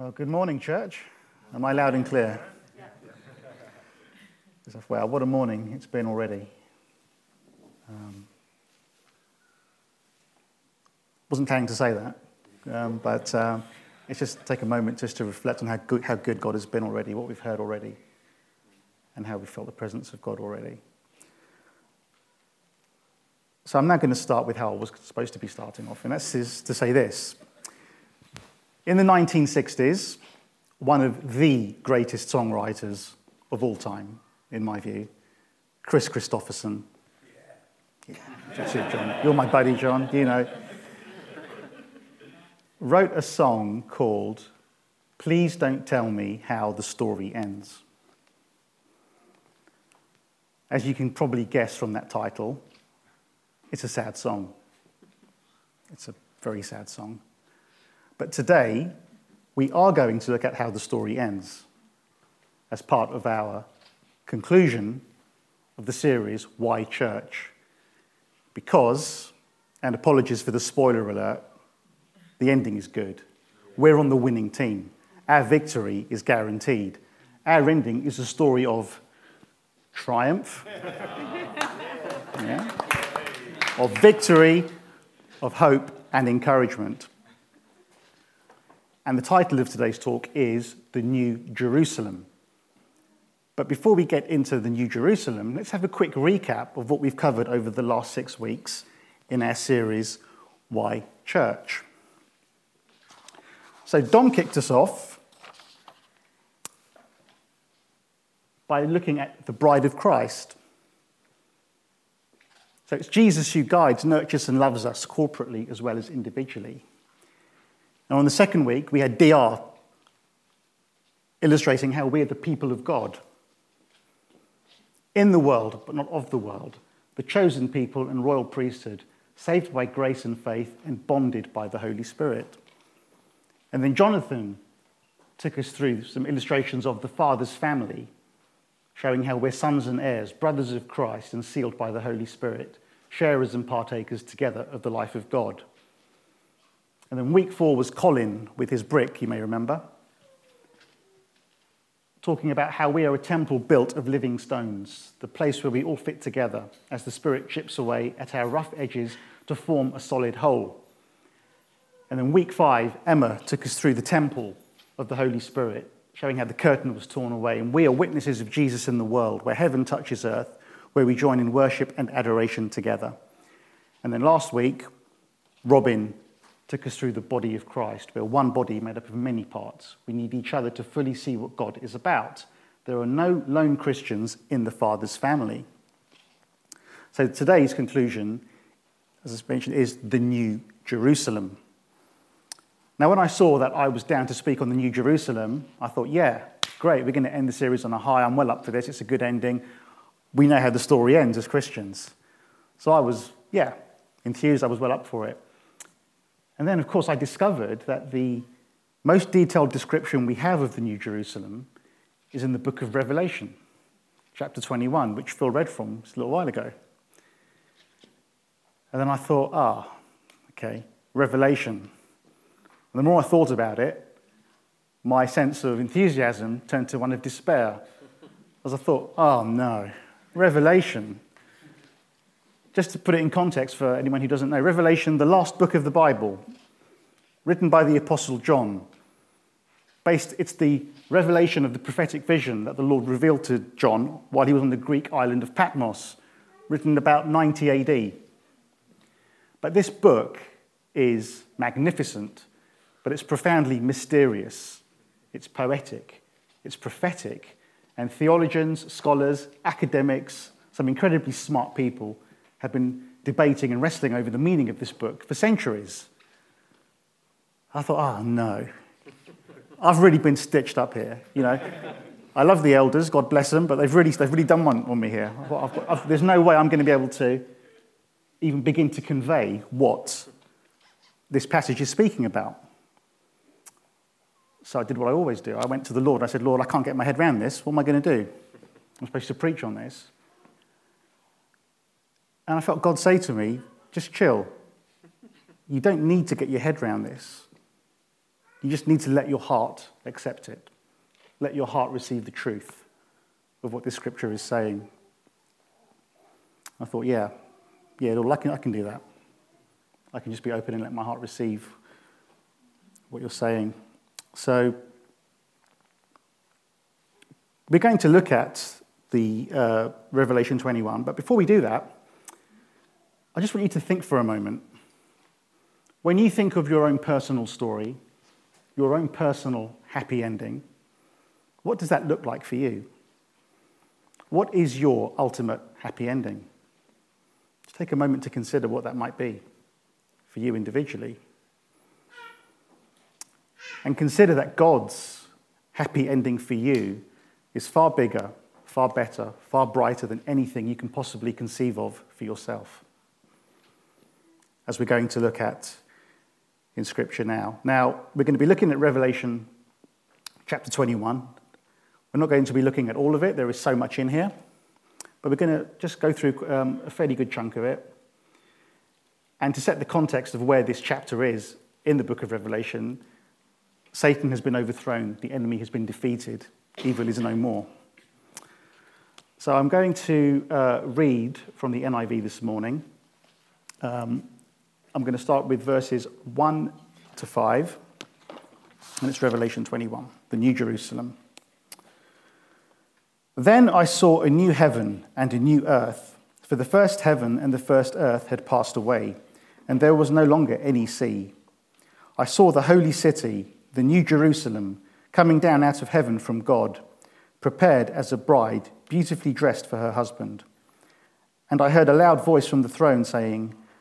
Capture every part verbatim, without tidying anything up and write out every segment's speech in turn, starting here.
Well, good morning, church. Am I loud and clear? Wow, what a morning it's been already. Um, wasn't planning to say that, um, but um, it's just take a moment just to reflect on how good, how good God has been already, what we've heard already, and how we felt the presence of God already. So I'm now going to start with how I was supposed to be starting off, and that's is to say this. In the nineteen sixties, one of the greatest songwriters of all time, in my view, Chris Christofferson. Yeah. Yeah, that's it, John. You're my buddy, John, you know. Wrote a song called Please Don't Tell Me How the Story Ends. As you can probably guess from that title, it's a sad song. It's a very sad song. But today, we are going to look at how the story ends as part of our conclusion of the series, Why Church? Because, and apologies for the spoiler alert, the ending is good. We're on the winning team. Our victory is guaranteed. Our ending is a story of triumph, yeah, of victory, of hope and encouragement. And the title of today's talk is The New Jerusalem. But before we get into the New Jerusalem, let's have a quick recap of what we've covered over the last six weeks in our series, Why Church? So Dom kicked us off by looking at the Bride of Christ. So it's Jesus who guides, nurtures, and loves us corporately as well as individually. And on the second week, we had D R illustrating how we are the people of God. In the world, but not of the world, the chosen people and royal priesthood, saved by grace and faith and bonded by the Holy Spirit. And then Jonathan took us through some illustrations of the Father's family, showing how we're sons and heirs, brothers of Christ and sealed by the Holy Spirit, sharers and partakers together of the life of God. And then week four was Colin with his brick, you may remember, talking about how we are a temple built of living stones, the place where we all fit together as the Spirit chips away at our rough edges to form a solid whole. And then week five, Emma took us through the temple of the Holy Spirit, showing how the curtain was torn away, and we are witnesses of Jesus in the world, where heaven touches earth, where we join in worship and adoration together. And then last week, Robin took us through the body of Christ. We're one body made up of many parts. We need each other to fully see what God is about. There are no lone Christians in the Father's family. So today's conclusion, as I mentioned, is the New Jerusalem. Now, when I saw that I was down to speak on the New Jerusalem, I thought, yeah, great, we're going to end the series on a high. I'm well up for this. It's a good ending. We know how the story ends as Christians. So I was, yeah, enthused. I was well up for it. And then, of course, I discovered that the most detailed description we have of the New Jerusalem is in the book of Revelation, chapter twenty-one, which Phil read from just a little while ago. And then I thought, ah, okay, Revelation. And the more I thought about it, my sense of enthusiasm turned to one of despair, as I thought, oh, no, Revelation. Just to put it in context for anyone who doesn't know, Revelation, the last book of the Bible, written by the Apostle John. Based, it's the revelation of the prophetic vision that the Lord revealed to John while he was on the Greek island of Patmos, written about ninety A D. But this book is magnificent, but it's profoundly mysterious. It's poetic, it's prophetic, and theologians, scholars, academics, some incredibly smart people have been debating and wrestling over the meaning of this book for centuries. I thought, oh, no. I've really been stitched up here, you know. I love the elders, God bless them, but they've really they've really done one on me here. I've got, I've got, I've, there's no way I'm going to be able to even begin to convey what this passage is speaking about. So I did what I always do. I went to the Lord. I said, Lord, I can't get my head around this. What am I going to do? I'm supposed to preach on this. And I felt God say to me, just chill. You don't need to get your head around this. You just need to let your heart accept it. Let your heart receive the truth of what this scripture is saying. I thought, yeah, yeah, Lord, I can, I can do that. I can just be open and let my heart receive what you're saying. So we're going to look at the uh, Revelation twenty-one, but before we do that, I just want you to think for a moment. When you think of your own personal story, your own personal happy ending, what does that look like for you? What is your ultimate happy ending? Just take a moment to consider what that might be for you individually. And consider that God's happy ending for you is far bigger, far better, far brighter than anything you can possibly conceive of for yourself, as we're going to look at in Scripture now. Now, we're going to be looking at Revelation chapter twenty-one. We're not going to be looking at all of it. There is so much in here. But we're going to just go through um, a fairly good chunk of it. And to set the context of where this chapter is in the book of Revelation, Satan has been overthrown. The enemy has been defeated. Evil is no more. So I'm going to uh, read from the N I V this morning. Um, I'm going to start with verses one to five, and it's Revelation twenty-one, the New Jerusalem. Then I saw a new heaven and a new earth, for the first heaven and the first earth had passed away, and there was no longer any sea. I saw the holy city, the New Jerusalem, coming down out of heaven from God, prepared as a bride, beautifully dressed for her husband. And I heard a loud voice from the throne saying,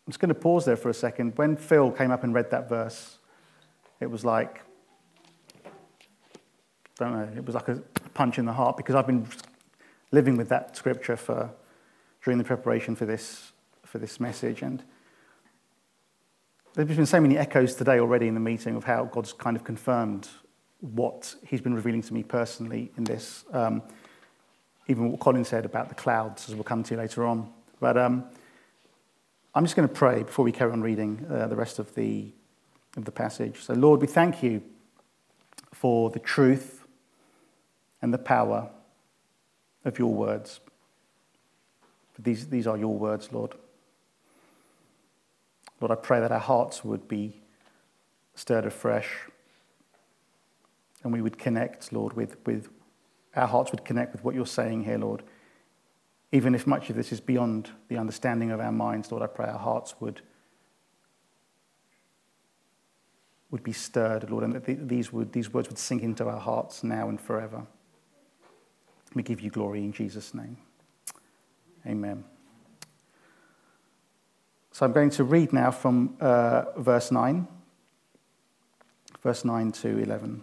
I'm just going to pause there for a second. When Phil came up and read that verse, it was like, don't know, it was like a punch in the heart, because I've been living with that scripture for during the preparation for this for this message. And there's been so many echoes today already in the meeting of how God's kind of confirmed what he's been revealing to me personally in this, um, even what Colin said about the clouds, as we'll come to later on. But um, I'm just going to pray before we carry on reading uh, the rest of the of the passage. So, Lord, we thank you for the truth and the power of your words. These, these are your words, Lord. Lord, I pray that our hearts would be stirred afresh, and we would connect, Lord, with, with our hearts would connect with what you're saying here, Lord. Even if much of this is beyond the understanding of our minds, Lord, I pray our hearts would, would be stirred, Lord, and that these, would, these words would sink into our hearts now and forever. We give you glory in Jesus' name. Amen. So I'm going to read now from uh, verse nine, verse nine to eleven.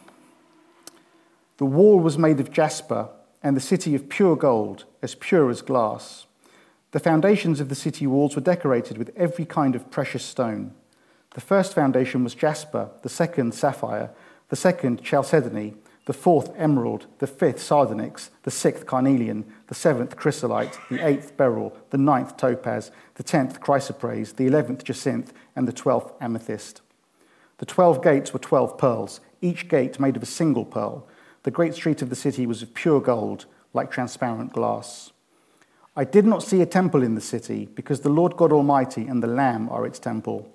The wall was made of jasper, and the city of pure gold, as pure as glass. The foundations of the city walls were decorated with every kind of precious stone. The first foundation was jasper, the second sapphire, the second chalcedony, the fourth emerald, the fifth sardonyx, the sixth carnelian, the seventh chrysolite, the eighth beryl, the ninth topaz, the tenth chrysoprase, the eleventh jacinth, and the twelfth amethyst. The twelve gates were twelve pearls, each gate made of a single pearl. The great street of the city was of pure gold, like transparent glass. I did not see a temple in the city, because the Lord God Almighty and the Lamb are its temple.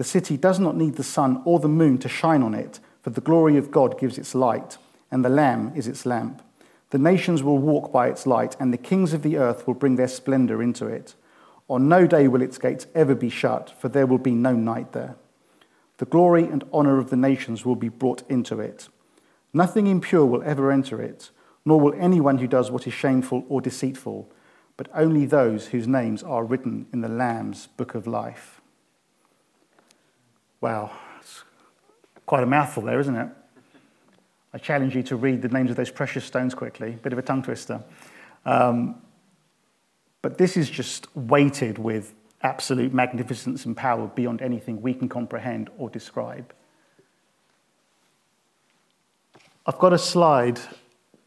The city does not need the sun or the moon to shine on it, for the glory of God gives its light, and the Lamb is its lamp. The nations will walk by its light, and the kings of the earth will bring their splendor into it. On no day will its gates ever be shut, for there will be no night there. The glory and honor of the nations will be brought into it. Nothing impure will ever enter it, nor will anyone who does what is shameful or deceitful, but only those whose names are written in the Lamb's book of life. Wow, it's quite a mouthful there, isn't it? I challenge you to read the names of those precious stones quickly. Bit of a tongue twister. Um, but this is just weighted with absolute magnificence and power beyond anything we can comprehend or describe. I've got a slide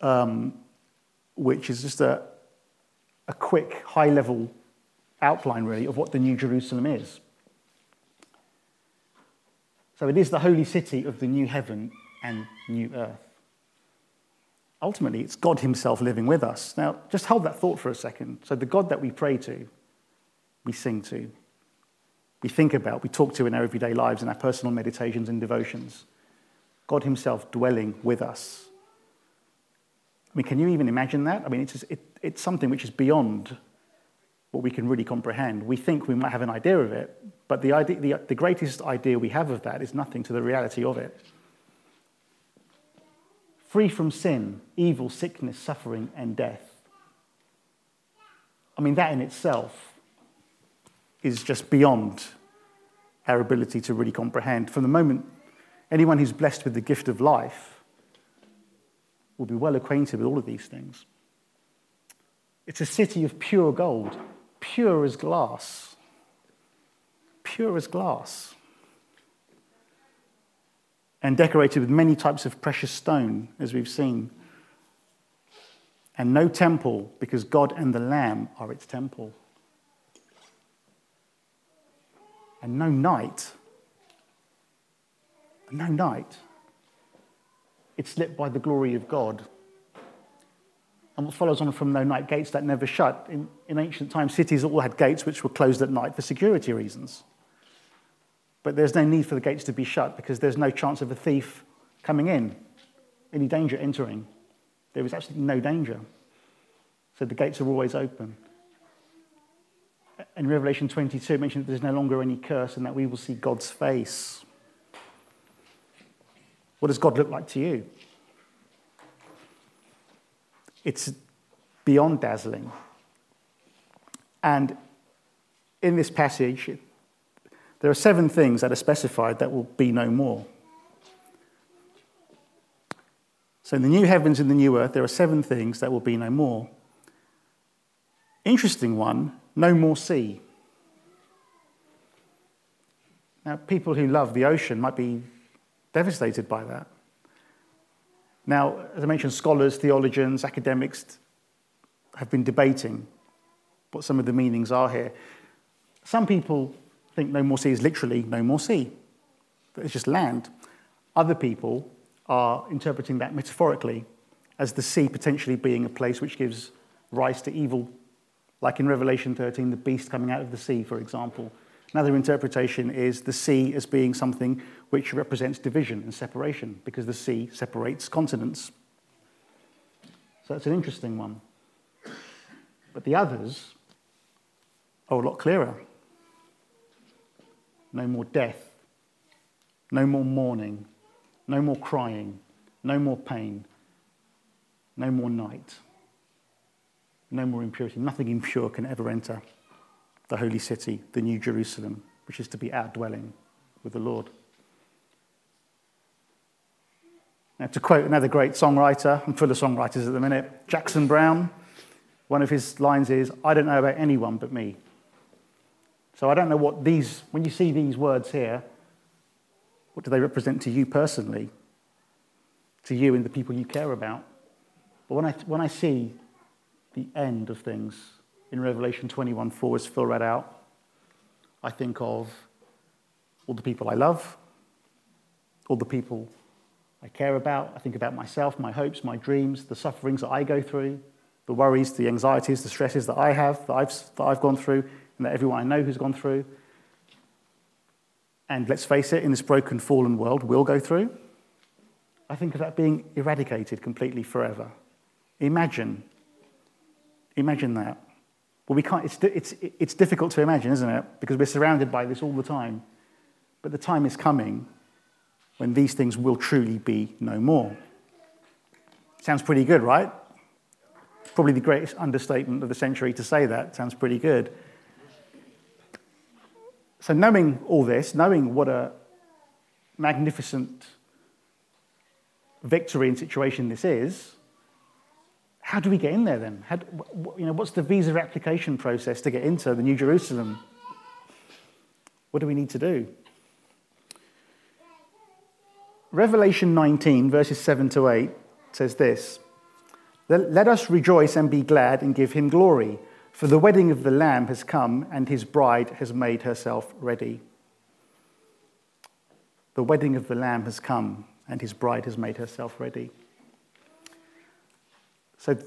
um, which is just a, a quick high-level outline, really, of what the New Jerusalem is. So it is the holy city of the new heaven and new earth. Ultimately, it's God himself living with us. Now, just hold that thought for a second. So the God that we pray to, we sing to, we think about, we talk to in our everyday lives, in our personal meditations and devotions, God himself dwelling with us. I mean, can you even imagine that? I mean, it's, just, it, it's something which is beyond what we can really comprehend. We think we might have an idea of it, but the, idea, the, the greatest idea we have of that is nothing to the reality of it. Free from sin, evil, sickness, suffering, and death. I mean, that in itself is just beyond our ability to really comprehend. From the moment, anyone who's blessed with the gift of life will be well acquainted with all of these things. It's a city of pure gold, pure as glass, pure as glass. And decorated with many types of precious stone, as we've seen. And no temple, because God and the Lamb are its temple. And no night. No night. It's lit by the glory of God. And what follows on from no night, gates that never shut. In, in ancient times, cities all had gates which were closed at night for security reasons. But there's no need for the gates to be shut because there's no chance of a thief coming in, any danger entering. There is absolutely no danger. So the gates are always open. In Revelation twenty-two, it mentions that there's no longer any curse and that we will see God's face. What does God look like to you? It's beyond dazzling. And in this passage, it there are seven things that are specified that will be no more. So in the new heavens and the new earth, there are seven things that will be no more. Interesting one, no more sea. Now, people who love the ocean might be devastated by that. Now, as I mentioned, scholars, theologians, academics have been debating what some of the meanings are here. Some people I think no more sea is literally no more sea. It's just land. Other people are interpreting that metaphorically as the sea potentially being a place which gives rise to evil, like in Revelation thirteen, the beast coming out of the sea, for example. Another interpretation is the sea as being something which represents division and separation, because the sea separates continents. So that's an interesting one. But the others are a lot clearer. No more death, no more mourning, no more crying, no more pain, no more night, no more impurity. Nothing impure can ever enter the holy city, the New Jerusalem, which is to be our dwelling with the Lord. Now, to quote another great songwriter, I'm full of songwriters at the minute, Jackson Brown, one of his lines is, "I don't know about anyone but me." So I don't know what these, when you see these words here, what do they represent to you personally, to you and the people you care about? But when I, when I see the end of things in Revelation twenty-one four, as Phil read out, I think of all the people I love, all the people I care about. I think about myself, my hopes, my dreams, the sufferings that I go through, the worries, the anxieties, the stresses that I have, that I've, that I've gone through, and that everyone I know who's gone through. and let's face it, in this broken, fallen world, will go through. I think of that being eradicated completely forever. Imagine. Imagine that. Well, we can't. It's, it's, it's difficult to imagine, isn't it? Because we're surrounded by this all the time. But the time is coming when these things will truly be no more. Sounds pretty good, right? Probably the greatest understatement of the century to say that. Sounds pretty good. So knowing all this, knowing what a magnificent victory and situation this is, how do we get in there then? How, you know, what's the visa application process to get into the New Jerusalem? What do we need to do? Revelation nineteen, verses seven to eight, says this: "Let us rejoice and be glad and give him glory, for the wedding of the Lamb has come, and his bride has made herself ready." The wedding of the Lamb has come, and his bride has made herself ready. So,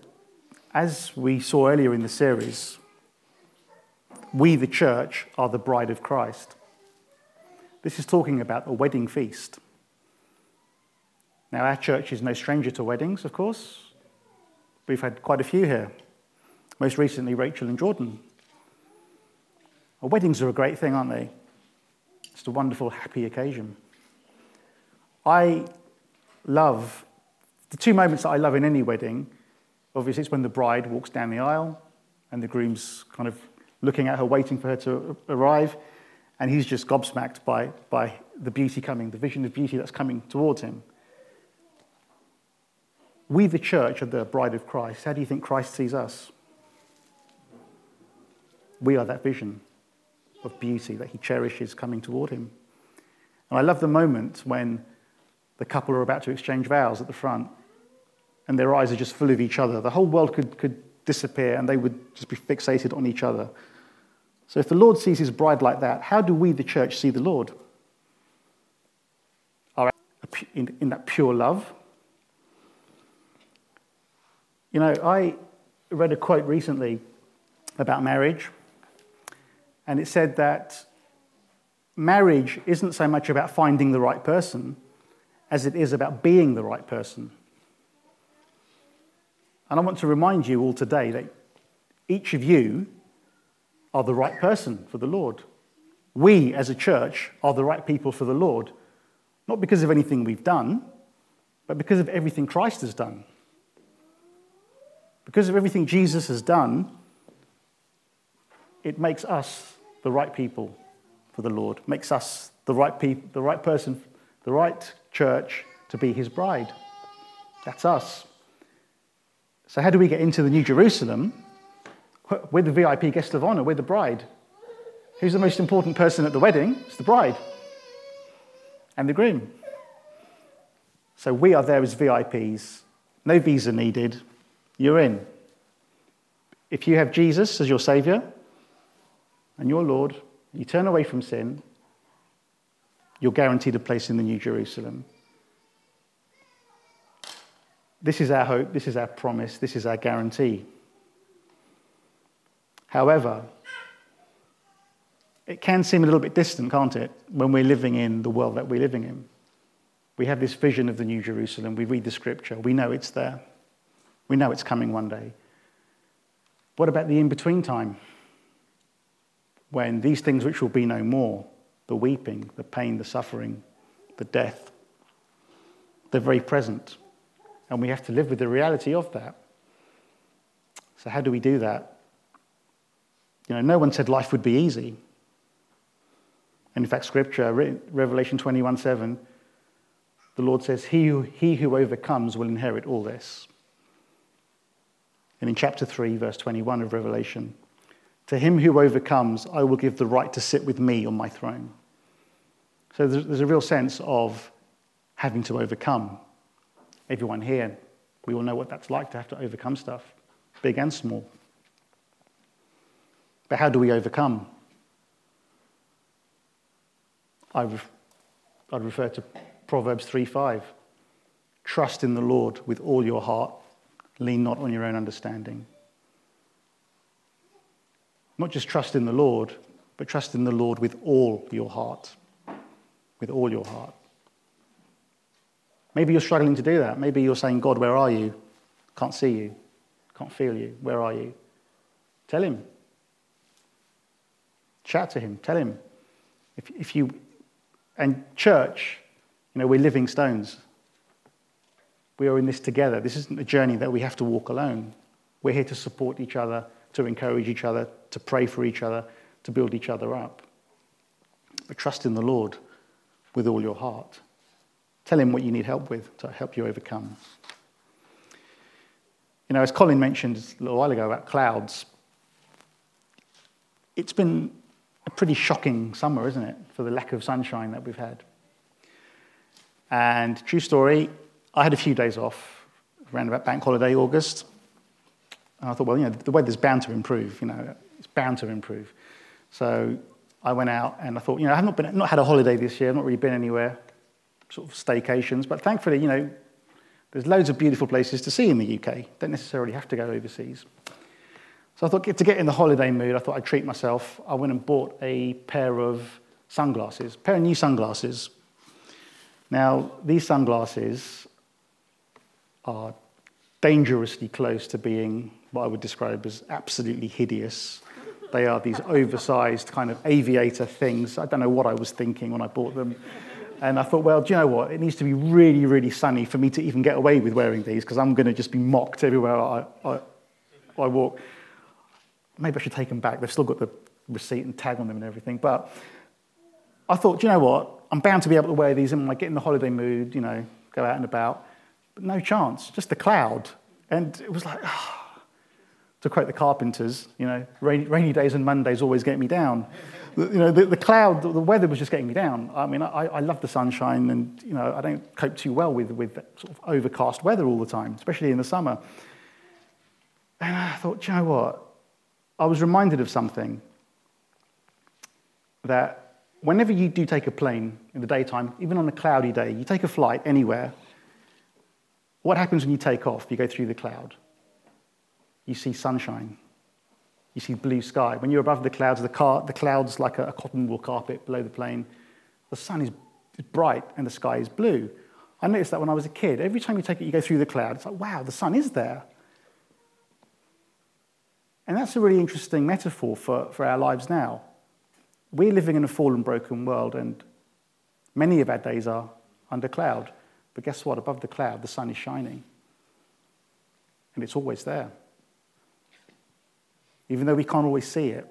as we saw earlier in the series, we, the church, are the bride of Christ. This is talking about a wedding feast. Now, our church is no stranger to weddings, of course. We've had quite a few here. Most recently, Rachel and Jordan. Well, weddings are a great thing, aren't they? It's a wonderful, happy occasion. I love, the two moments that I love in any wedding, obviously it's when the bride walks down the aisle and the groom's kind of looking at her, waiting for her to arrive, and he's just gobsmacked by, by the beauty coming, the vision of beauty that's coming towards him. We, the church, are the bride of Christ. How do you think Christ sees us? We are that vision of beauty that he cherishes coming toward him. And I love the moment when the couple are about to exchange vows at the front and their eyes are just full of each other. The whole world could, could disappear and they would just be fixated on each other. So if the Lord sees his bride like that, how do we, the church, see the Lord? Our, in, in that pure love? You know, I read a quote recently about marriage, and it said that marriage isn't so much about finding the right person as it is about being the right person. And I want to remind you all today that each of you are the right person for the Lord. We, as a church, are the right people for the Lord, not because of anything we've done, but because of everything Christ has done. Because of everything Jesus has done, it makes us the right people for the Lord. It makes us the right people, the right person, the right church to be his bride. That's us. So how do we get into the New Jerusalem? We're the V I P guest of honor. We're the bride. Who's the most important person at the wedding? It's the bride and the groom. So we are there as V I Ps. No visa needed. You're in. If you have Jesus as your Savior and your Lord, and you turn away from sin, you're guaranteed a place in the New Jerusalem. This is our hope, this is our promise, this is our guarantee. However, it can seem a little bit distant, can't it, when we're living in the world that we're living in. We have this vision of the New Jerusalem, we read the scripture, we know it's there. We know it's coming one day. What about the in-between time? When these things which will be no more, the weeping, the pain, the suffering, the death, they're very present. And we have to live with the reality of that. So how do we do that? You know, no one said life would be easy. And in fact, Scripture, Revelation twenty-one seven, the Lord says, he who, he who overcomes will inherit all this. And in chapter three, verse twenty-one of Revelation, to him who overcomes, I will give the right to sit with me on my throne. So there's a real sense of having to overcome. Everyone here, we all know what that's like to have to overcome stuff, big and small. But how do we overcome? I'd refer to Proverbs three five. Trust in the Lord with all your heart. Lean not on your own understanding. Not just trust in the Lord, but trust in the Lord with all your heart. with all your heart. Maybe you're struggling to do that. Maybe you're saying, God, where are you? Can't see you. Can't feel you. Where are you? Tell him. Chat to him. Tell him. If, if you, and church, you know, we're living stones. We are in this together. This isn't a journey that we have to walk alone. We're here to support each other, to encourage each other, to pray for each other, to build each other up. But trust in the Lord with all your heart. Tell him what you need help with to help you overcome. You know, as Colin mentioned a little while ago about clouds, it's been a pretty shocking summer, isn't it, for the lack of sunshine that we've had. And true story, I had a few days off around about bank holiday, August. And I thought, well, you know, the weather's bound to improve, you know, it's bound to improve. So I went out and I thought, you know, I have not been, not had a holiday this year, I've not really been anywhere, sort of staycations. But thankfully, you know, there's loads of beautiful places to see in the U K. Don't necessarily have to go overseas. So I thought, to get in the holiday mood, I thought I'd treat myself. I went and bought a pair of sunglasses, a pair of new sunglasses. Now, these sunglasses are dangerously close to being what I would describe as absolutely hideous. They are these oversized kind of aviator things. I don't know what I was thinking when I bought them. And I thought, well, do you know what? It needs to be really, really sunny for me to even get away with wearing these, because I'm going to just be mocked everywhere I, I, I walk. Maybe I should take them back. They've still got the receipt and tag on them and everything. But I thought, do you know what? I'm bound to be able to wear these and I get in the holiday mood, you know, go out and about. But no chance, just the cloud. And it was like, oh, to quote the Carpenters, you know, rainy, rainy days and Mondays always get me down. You know, the, the cloud, the weather was just getting me down. I mean, I, I love the sunshine and, you know, I don't cope too well with, with sort of overcast weather all the time, especially in the summer. And I thought, do you know what? I was reminded of something, that whenever you do take a plane in the daytime, even on a cloudy day, you take a flight anywhere, what happens when you take off? You go through the cloud. You see sunshine. You see blue sky. When you're above the clouds, the, car, the clouds like a, a cotton wool carpet below the plane. The sun is bright and the sky is blue. I noticed that when I was a kid. Every time you take it, you go through the cloud. It's like, wow, the sun is there. And that's a really interesting metaphor for, for our lives now. We're living in a fallen, broken world, and many of our days are under cloud. But guess what? Above the cloud, the sun is shining. And it's always there. Even though we can't always see it,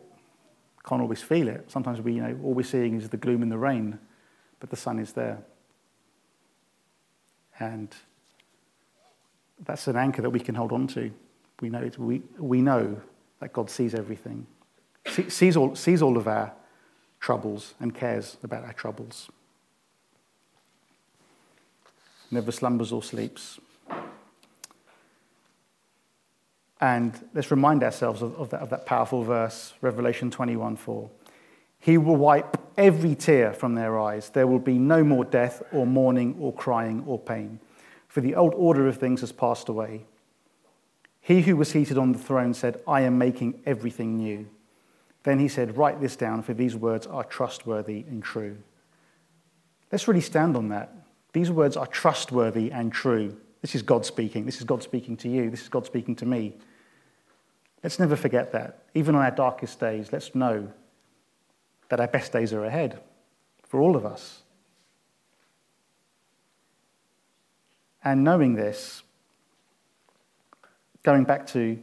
can't always feel it. Sometimes we, you know, all we're seeing is the gloom and the rain, but the sun is there. And that's an anchor that we can hold on to. We know it, we, we know that God sees everything, See, sees all, sees all of our troubles and cares about our troubles. Never slumbers or sleeps. And let's remind ourselves of, of, that, of that powerful verse, Revelation twenty-one four. He will wipe every tear from their eyes. There will be no more death or mourning or crying or pain, for the old order of things has passed away. He who was seated on the throne said, I am making everything new. Then he said, write this down, for these words are trustworthy and true. Let's really stand on that. These words are trustworthy and true. This is God speaking. This is God speaking to you. This is God speaking to me. Let's never forget that. Even on our darkest days, let's know that our best days are ahead for all of us. And knowing this, going back to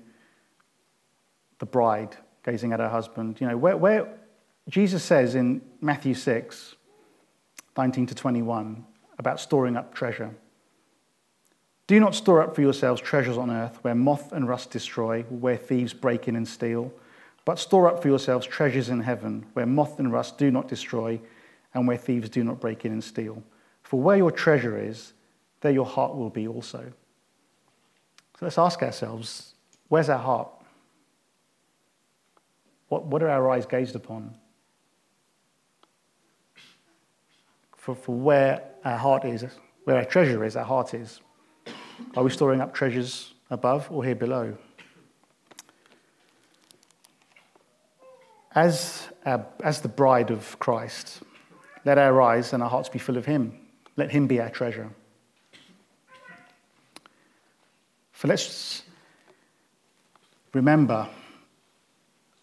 the bride gazing at her husband, you know, where, where Jesus says in Matthew six, nineteen to twenty-one, about storing up treasure. Do not store up for yourselves treasures on earth where moth and rust destroy, where thieves break in and steal, but store up for yourselves treasures in heaven where moth and rust do not destroy and where thieves do not break in and steal. For where your treasure is, there your heart will be also. So let's ask ourselves, where's our heart? What, what are our eyes gazed upon? For, for where our heart is, where our treasure is, our heart is. Are we storing up treasures above or here below? As, our, as the bride of Christ, Let our eyes and our hearts be full of him. Let him be our treasure. So let's remember,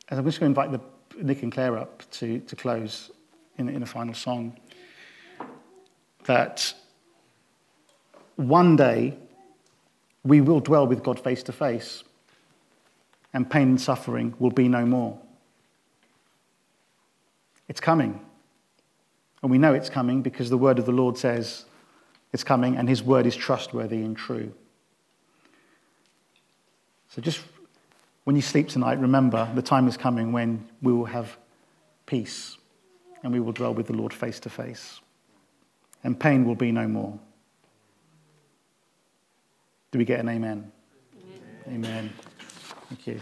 and I'm just going to invite the, Nick and Claire up to, to close in, in a final song, that one day we will dwell with God face to face and pain and suffering will be no more. It's coming. And we know it's coming because the word of the Lord says it's coming, and his word is trustworthy and true. So just when you sleep tonight, remember the time is coming when we will have peace and we will dwell with the Lord face to face and pain will be no more. Do we get an amen? Amen. Amen. Thank you.